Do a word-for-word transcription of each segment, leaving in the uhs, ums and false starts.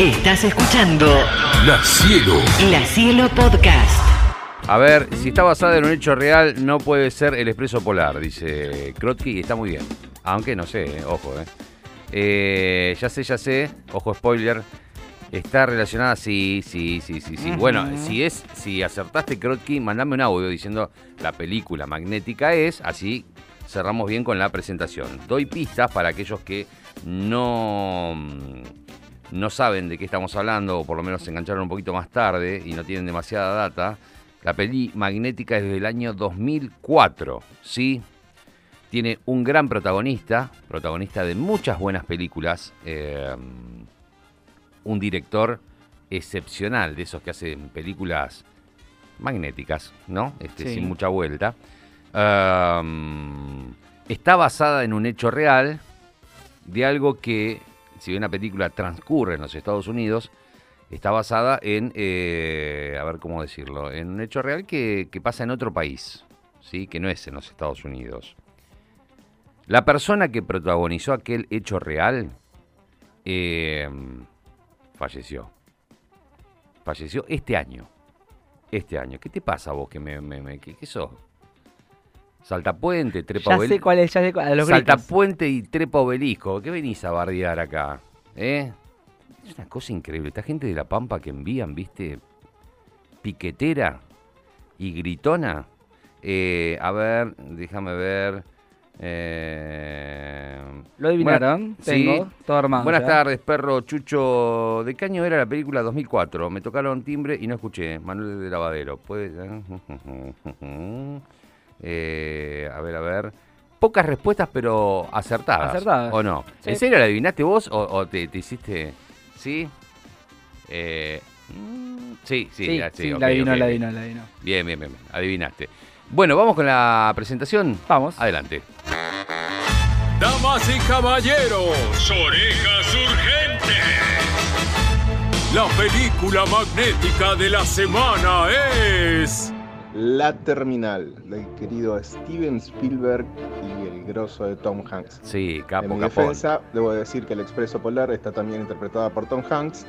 Estás escuchando La Cielo. La Cielo Podcast. A ver, si está basada en un hecho real, no puede ser el expreso polar, dice Krotsky, y está muy bien. Aunque no sé, eh, ojo, eh. eh. Ya sé, ya sé, ojo spoiler. Está relacionada, sí, sí, sí, sí, sí. Uh-huh. Bueno, si es, si acertaste, Krotsky, mandame un audio diciendo la película magnética es, así cerramos bien con la presentación. Doy pistas para aquellos que no, no saben de qué estamos hablando, o por lo menos se engancharon un poquito más tarde y no tienen demasiada data. La peli magnética es del año dos mil cuatro, ¿sí? Tiene un gran protagonista, protagonista de muchas buenas películas, eh, un director excepcional, de esos que hacen películas magnéticas, ¿no? Este, sí. Sin mucha vuelta. Um, está basada en un hecho real de algo que, si bien la película transcurre en los Estados Unidos, está basada en, eh, a ver cómo decirlo, en un hecho real que, que pasa en otro país, ¿sí? Que no es en los Estados Unidos. La persona que protagonizó aquel hecho real eh, falleció. Falleció este año. Este año. ¿Qué te pasa vos? ¿Qué, me, me, me, qué, qué sos? Saltapuente, trepa obelisco. Ya sé cuál es, ya sé cuál es. Saltapuente y trepa obelisco. ¿Qué venís a bardear acá? ¿Eh? Es una cosa increíble. Esta gente de La Pampa que envían, viste, piquetera y gritona. Eh, a ver, déjame ver. Eh... Lo adivinaron. Bueno, tengo, sí. Todo armado. Buenas ya. Tardes, perro Chucho. ¿De qué año era la película? dos mil cuatro. Me tocaron timbre y no escuché. Manuel de Lavadero. ¿Puede ser? Eh, a ver, a ver. Pocas respuestas, pero acertadas. Acertadas. ¿O no? Sí. ¿En serio la adivinaste vos o, o te, te hiciste...? ¿Sí? Eh, sí, sí, sí, la, sí, sí, okay, la adivino, okay, la adivino, la adivino. Bien, bien, bien, bien, adivinaste. Bueno, ¿vamos con la presentación? Vamos. Adelante. Damas y caballeros, orejas urgentes. La película magnética de la semana es... La Terminal, del querido Steven Spielberg y el grosso de Tom Hanks. Sí, capo, capo. En mi defensa, debo decir que el Expreso Polar está también interpretada por Tom Hanks,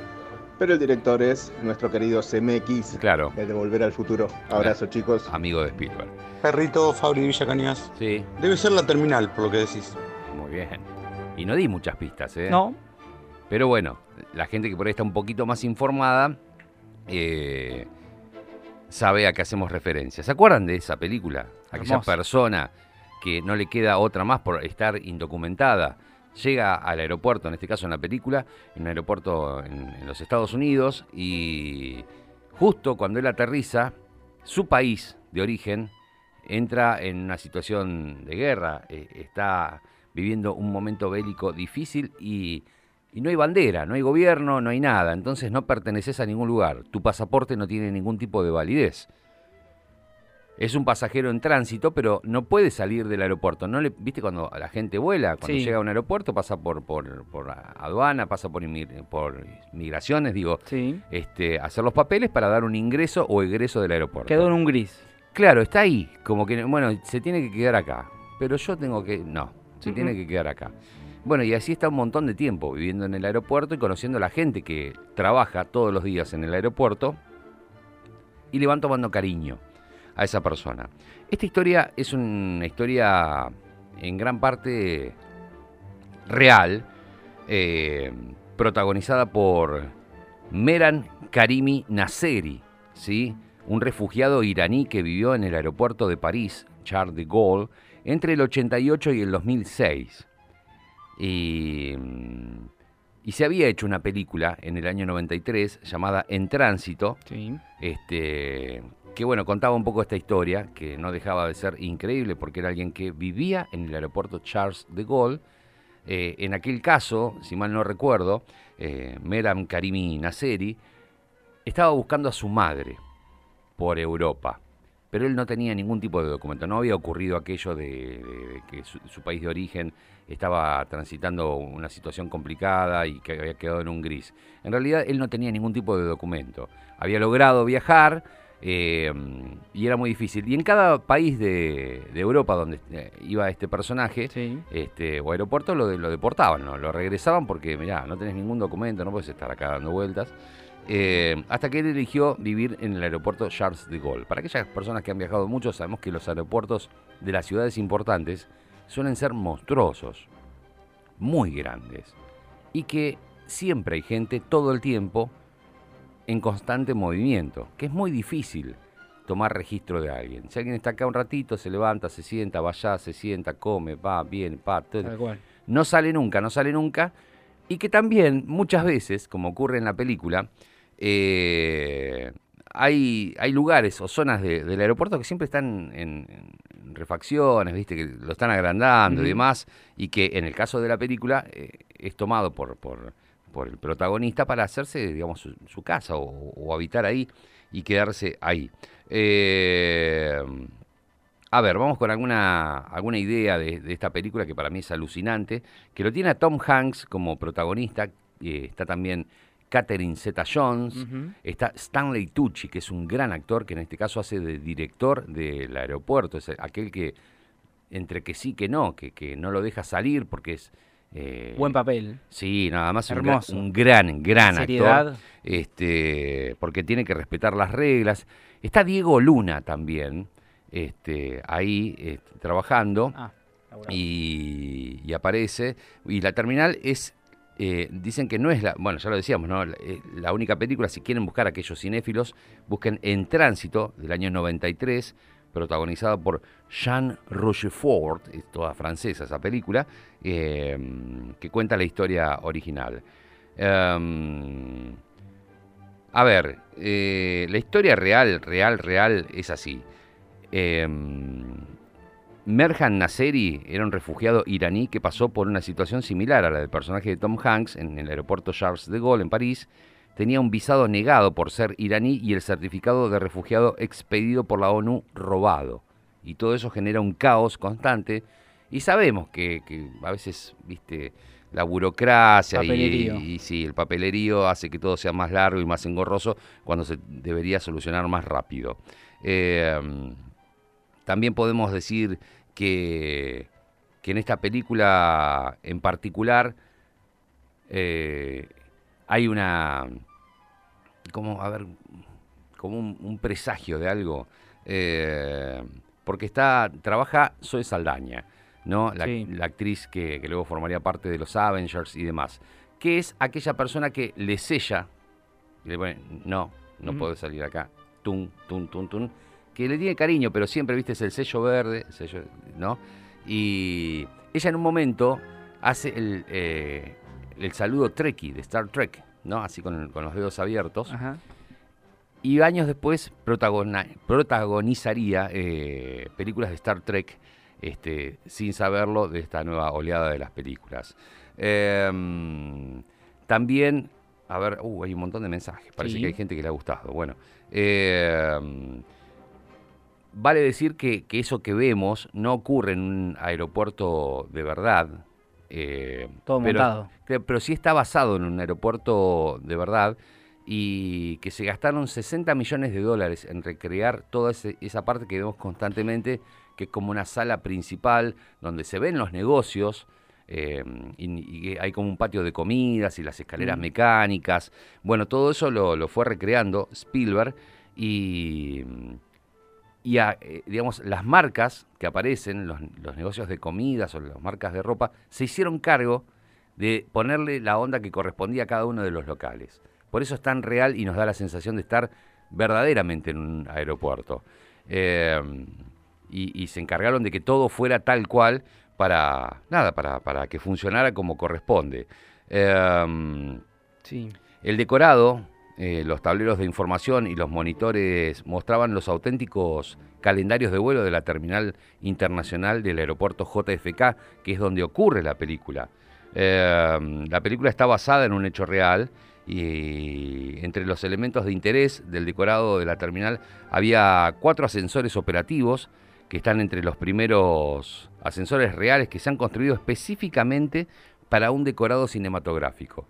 pero el director es nuestro querido C M X, claro, el de Volver al Futuro. Abrazo, claro, chicos. Amigo de Spielberg. Perrito, Fabri Villa Cañas. Sí. Debe ser La Terminal, por lo que decís. Muy bien. Y no di muchas pistas, ¿eh? No. Pero bueno, la gente que por ahí está un poquito más informada... Eh... sabe a qué hacemos referencia. ¿Se acuerdan de esa película? Aquella persona que no le queda otra más por estar indocumentada. Llega al aeropuerto, en este caso en la película, en un aeropuerto en, en los Estados Unidos, y justo cuando él aterriza, su país de origen entra en una situación de guerra. Eh, está viviendo un momento bélico difícil y... Y no hay bandera, no hay gobierno, no hay nada. Entonces no perteneces a ningún lugar. Tu pasaporte no tiene ningún tipo de validez. Es un pasajero en tránsito, pero no puede salir del aeropuerto. No le, ¿viste cuando la gente vuela? Cuando sí. Llega a un aeropuerto pasa por, por, por aduana, pasa por, por migraciones, digo. Sí. Este, hacer los papeles para dar un ingreso o egreso del aeropuerto. Quedó en un gris. Claro, está ahí. Como que, bueno, se tiene que quedar acá. Pero yo tengo que... No, se uh-huh. tiene que quedar acá. Bueno, y así está un montón de tiempo viviendo en el aeropuerto y conociendo a la gente que trabaja todos los días en el aeropuerto y le van tomando cariño a esa persona. Esta historia es una historia en gran parte real, eh, protagonizada por Mehran Karimi Nasseri, ¿sí? Un refugiado iraní que vivió en el aeropuerto de París, Charles de Gaulle, entre el ochenta y ocho y el dos mil seis. Y, y se había hecho una película en el año noventa y tres llamada En Tránsito, sí. este, que bueno, contaba un poco esta historia, que no dejaba de ser increíble porque era alguien que vivía en el aeropuerto Charles de Gaulle. Eh, en aquel caso, si mal no recuerdo, eh, Mehran Karimi Nasseri estaba buscando a su madre por Europa, pero él no tenía ningún tipo de documento. No había ocurrido aquello de, de, de que su, su país de origen estaba transitando una situación complicada y que había quedado en un gris. En realidad él no tenía ningún tipo de documento. Había logrado viajar, Eh, y era muy difícil. Y en cada país de, de Europa donde iba este personaje, sí, este, o aeropuerto, lo, lo deportaban, ¿no? Lo regresaban porque, mirá, no tenés ningún documento, no podés estar acá dando vueltas. Eh, hasta que él eligió vivir en el aeropuerto Charles de Gaulle. Para aquellas personas que han viajado mucho, sabemos que los aeropuertos de las ciudades importantes suelen ser monstruosos, muy grandes, y que siempre hay gente todo el tiempo en constante movimiento, que es muy difícil tomar registro de alguien. Si alguien está acá un ratito, se levanta, se sienta, va allá, se sienta, come, va, viene, va, todo. No sale nunca, no sale nunca. Y que también muchas veces, como ocurre en la película, eh, hay, hay lugares o zonas de, del aeropuerto que siempre están en, en refacciones, viste, que lo están agrandando, uh-huh, y demás, y que en el caso de la película eh, es tomado por, por, por el protagonista para hacerse, digamos, su, su casa o, o habitar ahí y quedarse ahí. Eh, a ver, vamos con alguna, alguna idea de, de esta película que para mí es alucinante, que lo tiene a Tom Hanks como protagonista, eh, está también Catherine Zeta-Jones, uh-huh, está Stanley Tucci, que es un gran actor, que en este caso hace de director del aeropuerto, es aquel que, entre que sí que no, que, que no lo deja salir porque es... Eh, buen papel. Sí, nada más hermoso. Un gran, un gran, gran actor, este, porque tiene que respetar las reglas. Está Diego Luna también, este, ahí eh, trabajando, ah, y, y aparece. Y la terminal es... Eh, dicen que no es la, bueno, ya lo decíamos, ¿no? La, eh, la única película, si quieren buscar a aquellos cinéfilos, busquen En Tránsito, del año noventa y tres, protagonizada por Jean Rochefort, es toda francesa esa película, eh, que cuenta la historia original. Um, a ver, eh, la historia real, real, real es así. Eh, Mehran Nasseri era un refugiado iraní que pasó por una situación similar a la del personaje de Tom Hanks en el aeropuerto Charles de Gaulle en París. Tenía un visado negado por ser iraní y el certificado de refugiado expedido por la ONU robado. Y todo eso genera un caos constante. Y sabemos que, que a veces, viste, la burocracia y, y sí, el papelerío hace que todo sea más largo y más engorroso cuando se debería solucionar más rápido. Eh, También podemos decir que, que en esta película en particular eh, hay una, como, a ver, como un, un presagio de algo, eh, porque está trabaja Zoe Saldaña, ¿no? La, sí, la actriz que, que luego formaría parte de los Avengers y demás, que es aquella persona que le sella, y le pone, no, no uh-huh, puedo salir acá, tum, tum, tum, tum, que le tiene cariño, pero siempre, viste, es el sello verde, el sello, ¿no? Y ella en un momento hace el, eh, el saludo Trekkie de Star Trek, ¿no? Así con, con los dedos abiertos. Ajá. Y años después protagona, protagonizaría eh, películas de Star Trek, este, sin saberlo, de esta nueva oleada de las películas. Eh, también, a ver, uh, hay un montón de mensajes, parece, sí, que hay gente que le ha gustado. Bueno, eh, vale decir que, que eso que vemos no ocurre en un aeropuerto de verdad. Eh, Todo pero, montado. Pero sí está basado en un aeropuerto de verdad y que se gastaron sesenta millones de dólares en recrear toda ese, esa parte que vemos constantemente, que es como una sala principal donde se ven los negocios, eh, y, y hay como un patio de comidas y las escaleras mm. mecánicas. Bueno, todo eso lo, lo fue recreando Spielberg y... Y a, eh, digamos, las marcas que aparecen, los, los negocios de comidas o las marcas de ropa, se hicieron cargo de ponerle la onda que correspondía a cada uno de los locales. Por eso es tan real y nos da la sensación de estar verdaderamente en un aeropuerto. Eh, y, y se encargaron de que todo fuera tal cual para, nada, para, para que funcionara como corresponde. Eh, sí. El decorado... Eh, los tableros de información y los monitores mostraban los auténticos calendarios de vuelo de la terminal internacional del aeropuerto J F K, que es donde ocurre la película. Eh, la película está basada en un hecho real y entre los elementos de interés del decorado de la terminal había cuatro ascensores operativos que están entre los primeros ascensores reales que se han construido específicamente para un decorado cinematográfico.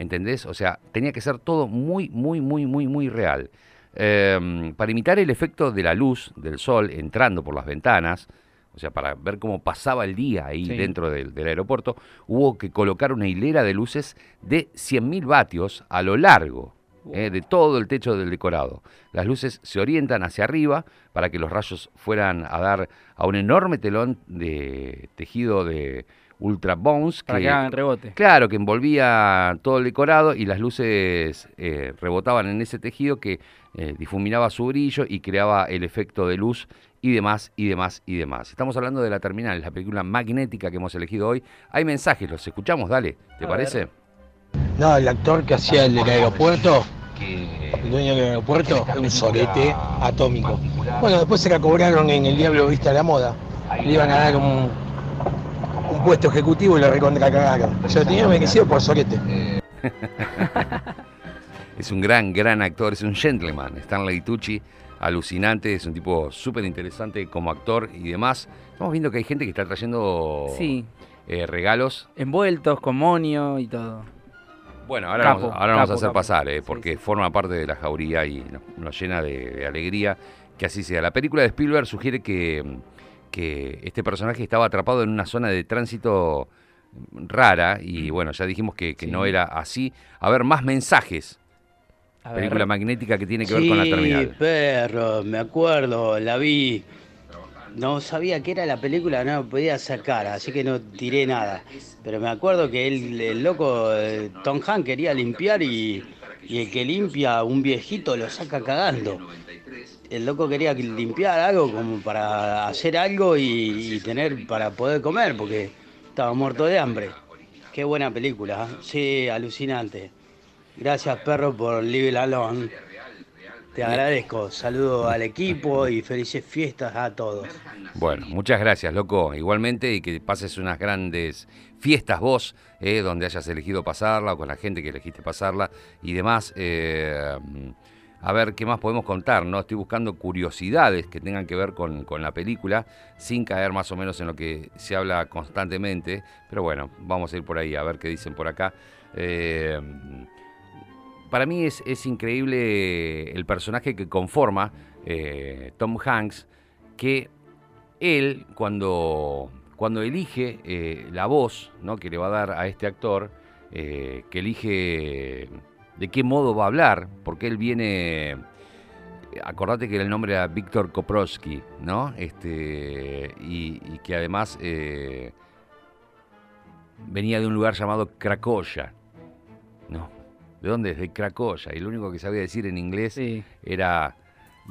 ¿Entendés? O sea, tenía que ser todo muy, muy, muy, muy, muy real. eh, para imitar el efecto de la luz del sol entrando por las ventanas, o sea, para ver cómo pasaba el día ahí sí. dentro del, del aeropuerto, hubo que colocar una hilera de luces de cien mil vatios a lo largo wow. eh, de todo el techo del decorado. Las luces se orientan hacia arriba para que los rayos fueran a dar a un enorme telón de tejido de Ultra Bones. Para que, que hagan rebote. Claro, que envolvía todo el decorado y las luces eh, rebotaban en ese tejido que eh, difuminaba su brillo y creaba el efecto de luz y demás, y demás, y demás. Estamos hablando de La Terminal, la película magnética que hemos elegido hoy. Hay mensajes, los escuchamos, dale, ¿te a parece? Ver. No, el actor que hacía el del aeropuerto, que... el dueño del aeropuerto, es un sorete atómico. Particular... Bueno, después se la cobraron en El Diablo Viste a la Moda. Ahí le iban a dar un... un puesto ejecutivo y lo recontracagaron. Yo tenía envejecido por sorete. Es un gran, gran actor, es un gentleman. Stanley Tucci, alucinante, es un tipo súper interesante como actor y demás. Estamos viendo que hay gente que está trayendo sí. eh, regalos. Envueltos, con monio y todo. Bueno, ahora capo, vamos, ahora capo, vamos a hacer capo. pasar, eh, porque sí, sí. forma parte de la jauría y nos, nos llena de, de alegría que así sea. La película de Spielberg sugiere que... que este personaje estaba atrapado en una zona de tránsito rara y bueno, ya dijimos que, que sí. no era así. A ver, más mensajes. A película ver. magnética que tiene que sí, ver con La Terminal. Sí, perro, me acuerdo, la vi. No sabía que era la película, no me podía acercar, así que no tiré nada. Pero me acuerdo que el, el loco Tom Hanks quería limpiar y, y el que limpia, un viejito, lo saca cagando. El loco quería limpiar algo como para hacer algo y, y tener para poder comer porque estaba muerto de hambre. Qué buena película, ¿eh? Sí, alucinante. Gracias, perro, por Live Alone. Te agradezco. Saludo al equipo y felices fiestas a todos. Bueno, muchas gracias, loco. Igualmente, y que pases unas grandes fiestas vos, eh, donde hayas elegido pasarla o con la gente que elegiste pasarla y demás. Eh, A ver qué más podemos contar, ¿no? Estoy buscando curiosidades que tengan que ver con, con la película, sin caer más o menos en lo que se habla constantemente. Pero bueno, vamos a ir por ahí, a ver qué dicen por acá. Eh, para mí es, es increíble el personaje que conforma eh, Tom Hanks, que él, cuando, cuando elige eh, la voz, ¿no?, que le va a dar a este actor, eh, que elige... de qué modo va a hablar, porque él viene... Acordate que el nombre era Víctor Koprowski, ¿no? Este, y, y que además eh, venía de un lugar llamado Krakozhia, ¿no? ¿De dónde es? De Krakozhia. Y lo único que sabía decir en inglés sí. era...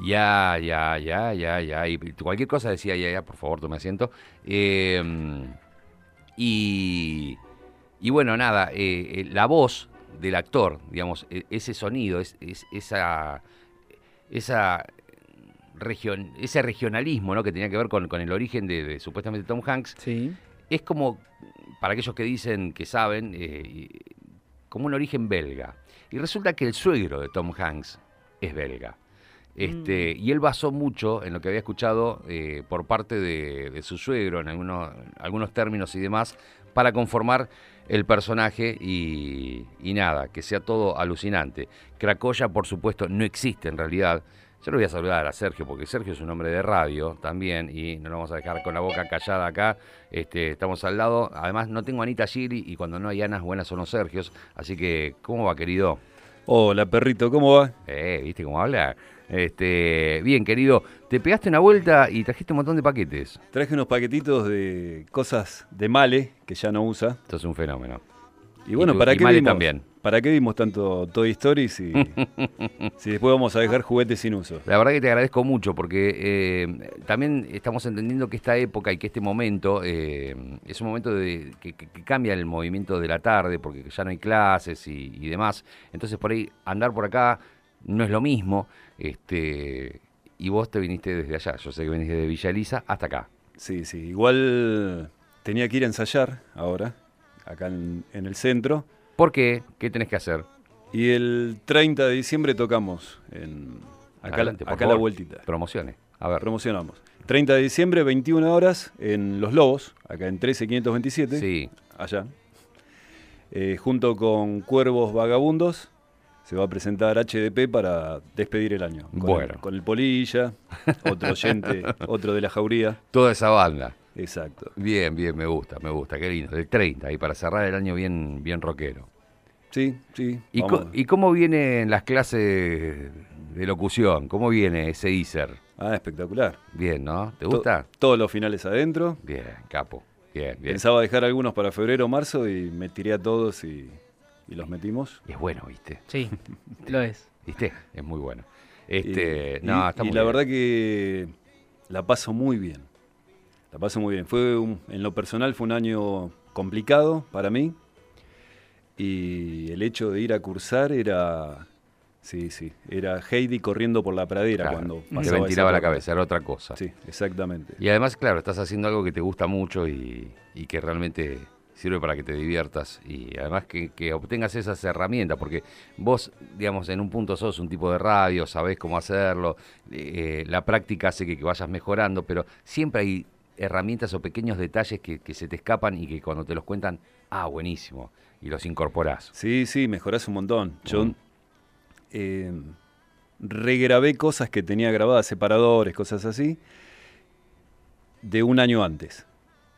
Ya, ya, ya, ya, ya. Y cualquier cosa decía ya, ya, por favor, tome asiento. Eh, y, y bueno, nada, eh, la voz... del actor, digamos, ese sonido, es, es, esa, esa region, ese regionalismo, ¿no?, que tenía que ver con, con el origen de, de supuestamente Tom Hanks, sí. es como, para aquellos que dicen que saben, eh, como un origen belga. Y resulta que el suegro de Tom Hanks es belga. Este, mm. Y él basó mucho en lo que había escuchado eh, por parte de, de su suegro, en algunos, algunos términos y demás, para conformar el personaje y, y nada, que sea todo alucinante. Krakozhia, por supuesto, no existe en realidad. Yo lo voy a saludar a Sergio, porque Sergio es un hombre de radio también y no lo vamos a dejar con la boca callada acá. Este, estamos al lado. Además, no tengo a Anita Gili y cuando no hay Anas, buenas son los Sergios. Así que, ¿cómo va, querido? Hola, perrito, ¿cómo va? Eh, ¿viste cómo habla? Este, bien, querido, te pegaste una vuelta y trajiste un montón de paquetes. Traje unos paquetitos de cosas de Male, que ya no usa. Esto es un fenómeno. Y bueno, ¿para qué vimos? También. ¿Para qué vimos tanto Toy Story si, si después vamos a dejar juguetes sin uso? La verdad que te agradezco mucho porque eh, también estamos entendiendo que esta época y que este momento eh, es un momento de, que, que cambia el movimiento de la tarde porque ya no hay clases y, y demás. Entonces por ahí andar por acá no es lo mismo, este, y vos te viniste desde allá, yo sé que venís de Villa Elisa hasta acá. Sí, sí, igual tenía que ir a ensayar ahora, acá en, en el centro. ¿Por qué? ¿Qué tenés que hacer? Y el treinta de diciembre tocamos, en, acá, adelante, acá favor, la vueltita. Promociones, a ver. Promocionamos. treinta de diciembre, veintiuna horas, en Los Lobos, acá en trece quinientos veintisiete, sí. allá, eh, junto con Cuervos Vagabundos. se va a presentar H D P para despedir el año. Con bueno. El, con el Polilla, otro oyente, otro de la Jauría. Toda esa banda. Exacto. Bien, bien, me gusta, me gusta, qué lindo. El treinta, y para cerrar el año bien, bien rockero. Sí, sí. ¿Y, ¿Y cómo vienen las clases de locución? ¿Cómo viene ese ISER? Ah, espectacular. Bien, ¿no? ¿Te gusta? To todos los finales adentro. Bien, capo. Bien, bien. Pensaba dejar algunos para febrero o marzo y me tiré a todos y... y los metimos. Y es bueno, ¿viste? Sí, lo es. ¿Viste? Es muy bueno. Este, y no, y, está muy y la bien. Verdad que la paso muy bien. La paso muy bien. Fue un, en lo personal fue un año complicado para mí. Y el hecho de ir a cursar era... Sí, sí. Era Heidi corriendo por la pradera, claro, cuando pasaba. Te ventilaba la cabeza, era otra cosa. Sí, exactamente. Y además, claro, estás haciendo algo que te gusta mucho y, y que realmente... sirve para que te diviertas y además que, que obtengas esas herramientas, porque vos, digamos, en un punto sos un tipo de radio, sabés cómo hacerlo, eh, la práctica hace que, que vayas mejorando, pero siempre hay herramientas o pequeños detalles que, que se te escapan y que cuando te los cuentan, ah, buenísimo, y los incorporás. Sí, sí, mejorás un montón. Yo uh-huh. eh, regrabé cosas que tenía grabadas, separadores, cosas así, de un año antes.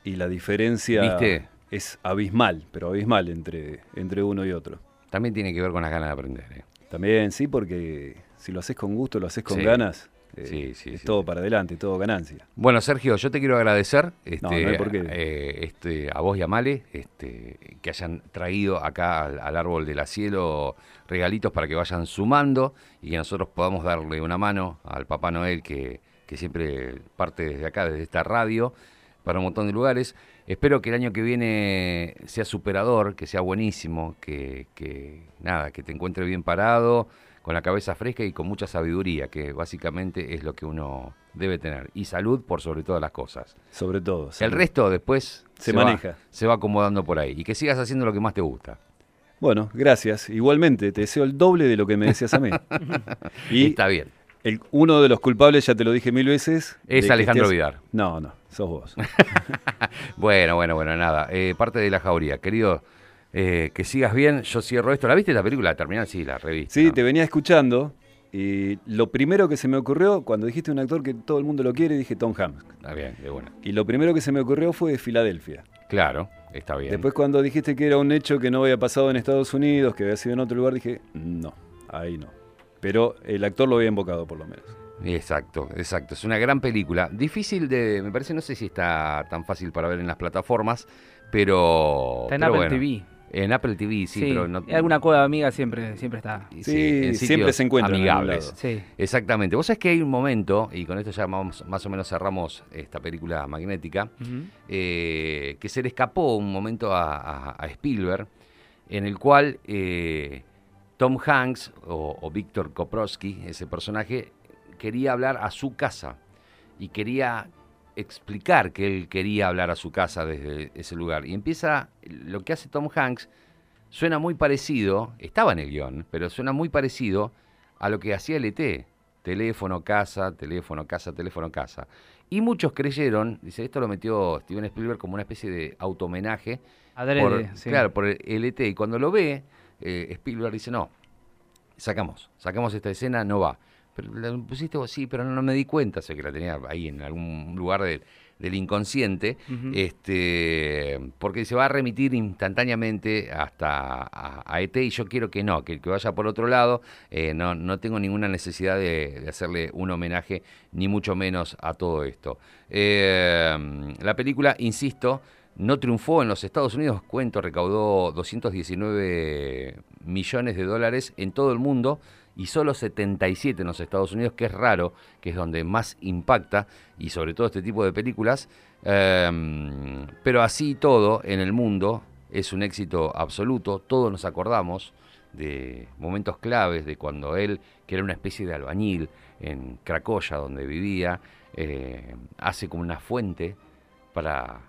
Y la diferencia... ¿Viste? Es abismal, pero abismal entre, entre uno y otro. También tiene que ver con las ganas de aprender. ¿eh? También, sí, porque si lo haces con gusto, lo haces con sí. ganas, eh, sí, sí, es sí, todo sí. para adelante, todo ganancia. Bueno, Sergio, yo te quiero agradecer este, no, no hay por qué. Eh, este, a vos y a Male este, que hayan traído acá al, al árbol de la Cielo regalitos para que vayan sumando y que nosotros podamos darle una mano al Papá Noel que, que siempre parte desde acá, desde esta radio, para un montón de lugares. Espero que el año que viene sea superador, que sea buenísimo, que, que nada, que te encuentre bien parado, con la cabeza fresca y con mucha sabiduría, que básicamente es lo que uno debe tener. Y salud por sobre todas las cosas. Sobre todo. Salud. El resto después se, se maneja. Va, se va acomodando por ahí. Y que sigas haciendo lo que más te gusta. Bueno, gracias. Igualmente, te deseo el doble de lo que me decías a mí. Y está bien. El, uno de los culpables, ya te lo dije mil veces... Es Alejandro estés... Vidar. No, no, sos vos. Bueno, bueno, bueno, nada. Eh, parte de la Jauría. Querido, eh, que sigas bien. Yo cierro esto. ¿La viste la película? Terminal, sí, la revista. Sí, ¿no? Te venía escuchando y lo primero que se me ocurrió, cuando dijiste un actor que todo el mundo lo quiere, dije Tom Hanks. Está bien, de buena. Y lo primero que se me ocurrió fue de Filadelfia. Claro, está bien. Después cuando dijiste que era un hecho que no había pasado en Estados Unidos, que había sido en otro lugar, dije, no, ahí no. Pero el actor lo había invocado, por lo menos. Exacto, exacto. Es una gran película. Difícil de... Me parece, no sé si está tan fácil para ver en las plataformas, pero... Está en pero Apple bueno. T V. En Apple T V, sí, sí pero... No... Alguna cueva amiga siempre, siempre está. Sí, sí siempre se encuentran. Amigables. Sí. Exactamente. Vos sabés que hay un momento, y con esto ya vamos, más o menos cerramos esta película magnética, uh-huh. eh, que se le escapó un momento a, a, a Spielberg, en el cual... Eh, Tom Hanks, o, o Víctor Koprowski, ese personaje, quería hablar a su casa y quería explicar que él quería hablar a su casa desde ese lugar. Y empieza, lo que hace Tom Hanks suena muy parecido, estaba en el guión, pero suena muy parecido a lo que hacía L T, teléfono, casa, teléfono, casa, teléfono, casa. Y muchos creyeron, dice, esto lo metió Steven Spielberg como una especie de autohomenaje. Adrede, por, sí. Claro, por el L T. Y cuando lo ve... Eh, Spielberg dice, no, sacamos, sacamos esta escena, no va. Pero la pusiste vos, sí, pero no, no me di cuenta, o sea, que la tenía ahí en algún lugar del, del inconsciente, uh-huh. este, porque se va a remitir instantáneamente hasta a, a E T y yo quiero que no, que, que vaya por otro lado, eh, no, no tengo ninguna necesidad de, de hacerle un homenaje, ni mucho menos a todo esto. Eh, la película, insisto, no triunfó en los Estados Unidos, cuento, recaudó doscientos diecinueve millones de dólares en todo el mundo y solo setenta y siete en los Estados Unidos, que es raro, que es donde más impacta, y sobre todo este tipo de películas. Eh, pero así todo en el mundo es un éxito absoluto, todos nos acordamos de momentos claves, de cuando él, que era una especie de albañil en Krakozhia, donde vivía, eh, hace como una fuente para...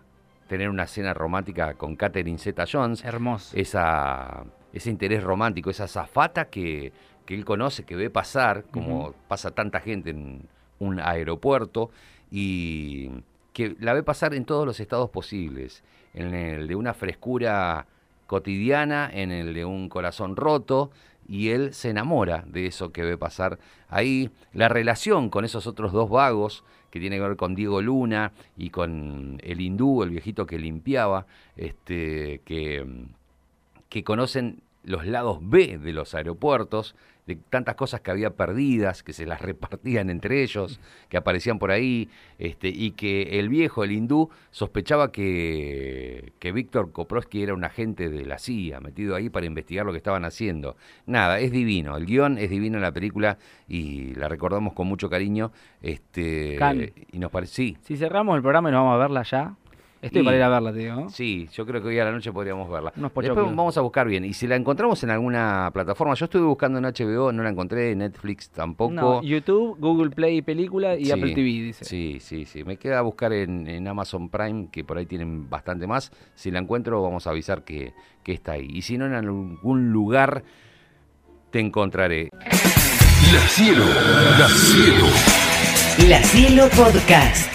tener una cena romántica con Catherine Zeta-Jones. Hermoso. Esa, ese interés romántico, esa azafata que, que él conoce, que ve pasar, como uh-huh. pasa tanta gente en un aeropuerto, y que la ve pasar en todos los estados posibles, en el de una frescura cotidiana, en el de un corazón roto, y él se enamora de eso que ve pasar ahí. La relación con esos otros dos vagos, que tiene que ver con Diego Luna y con el hindú, el viejito que limpiaba, este, que, que conocen los lados B de los aeropuertos, de tantas cosas que había perdidas, que se las repartían entre ellos, que aparecían por ahí, este, y que el viejo, el hindú, sospechaba que, que Víctor Koprowski era un agente de la C I A, metido ahí para investigar lo que estaban haciendo. Nada, es divino, el guión es divino en la película y la recordamos con mucho cariño. Este, Cal, y nos parece, sí. Si cerramos el programa y nos vamos a verla ya. Estoy y, para ir a verla, te digo. Sí, yo creo que hoy a la noche podríamos verla. Después vamos a buscar bien. Y si la encontramos en alguna plataforma, yo estuve buscando en H B O, no la encontré, en Netflix tampoco. No, YouTube, Google Play, Película y sí, Apple T V, dice. Sí, sí, sí. Me queda buscar en, en Amazon Prime, que por ahí tienen bastante más. Si la encuentro, vamos a avisar que, que está ahí. Y si no, en algún lugar te encontraré. La Cielo, La Cielo. La Cielo Podcast.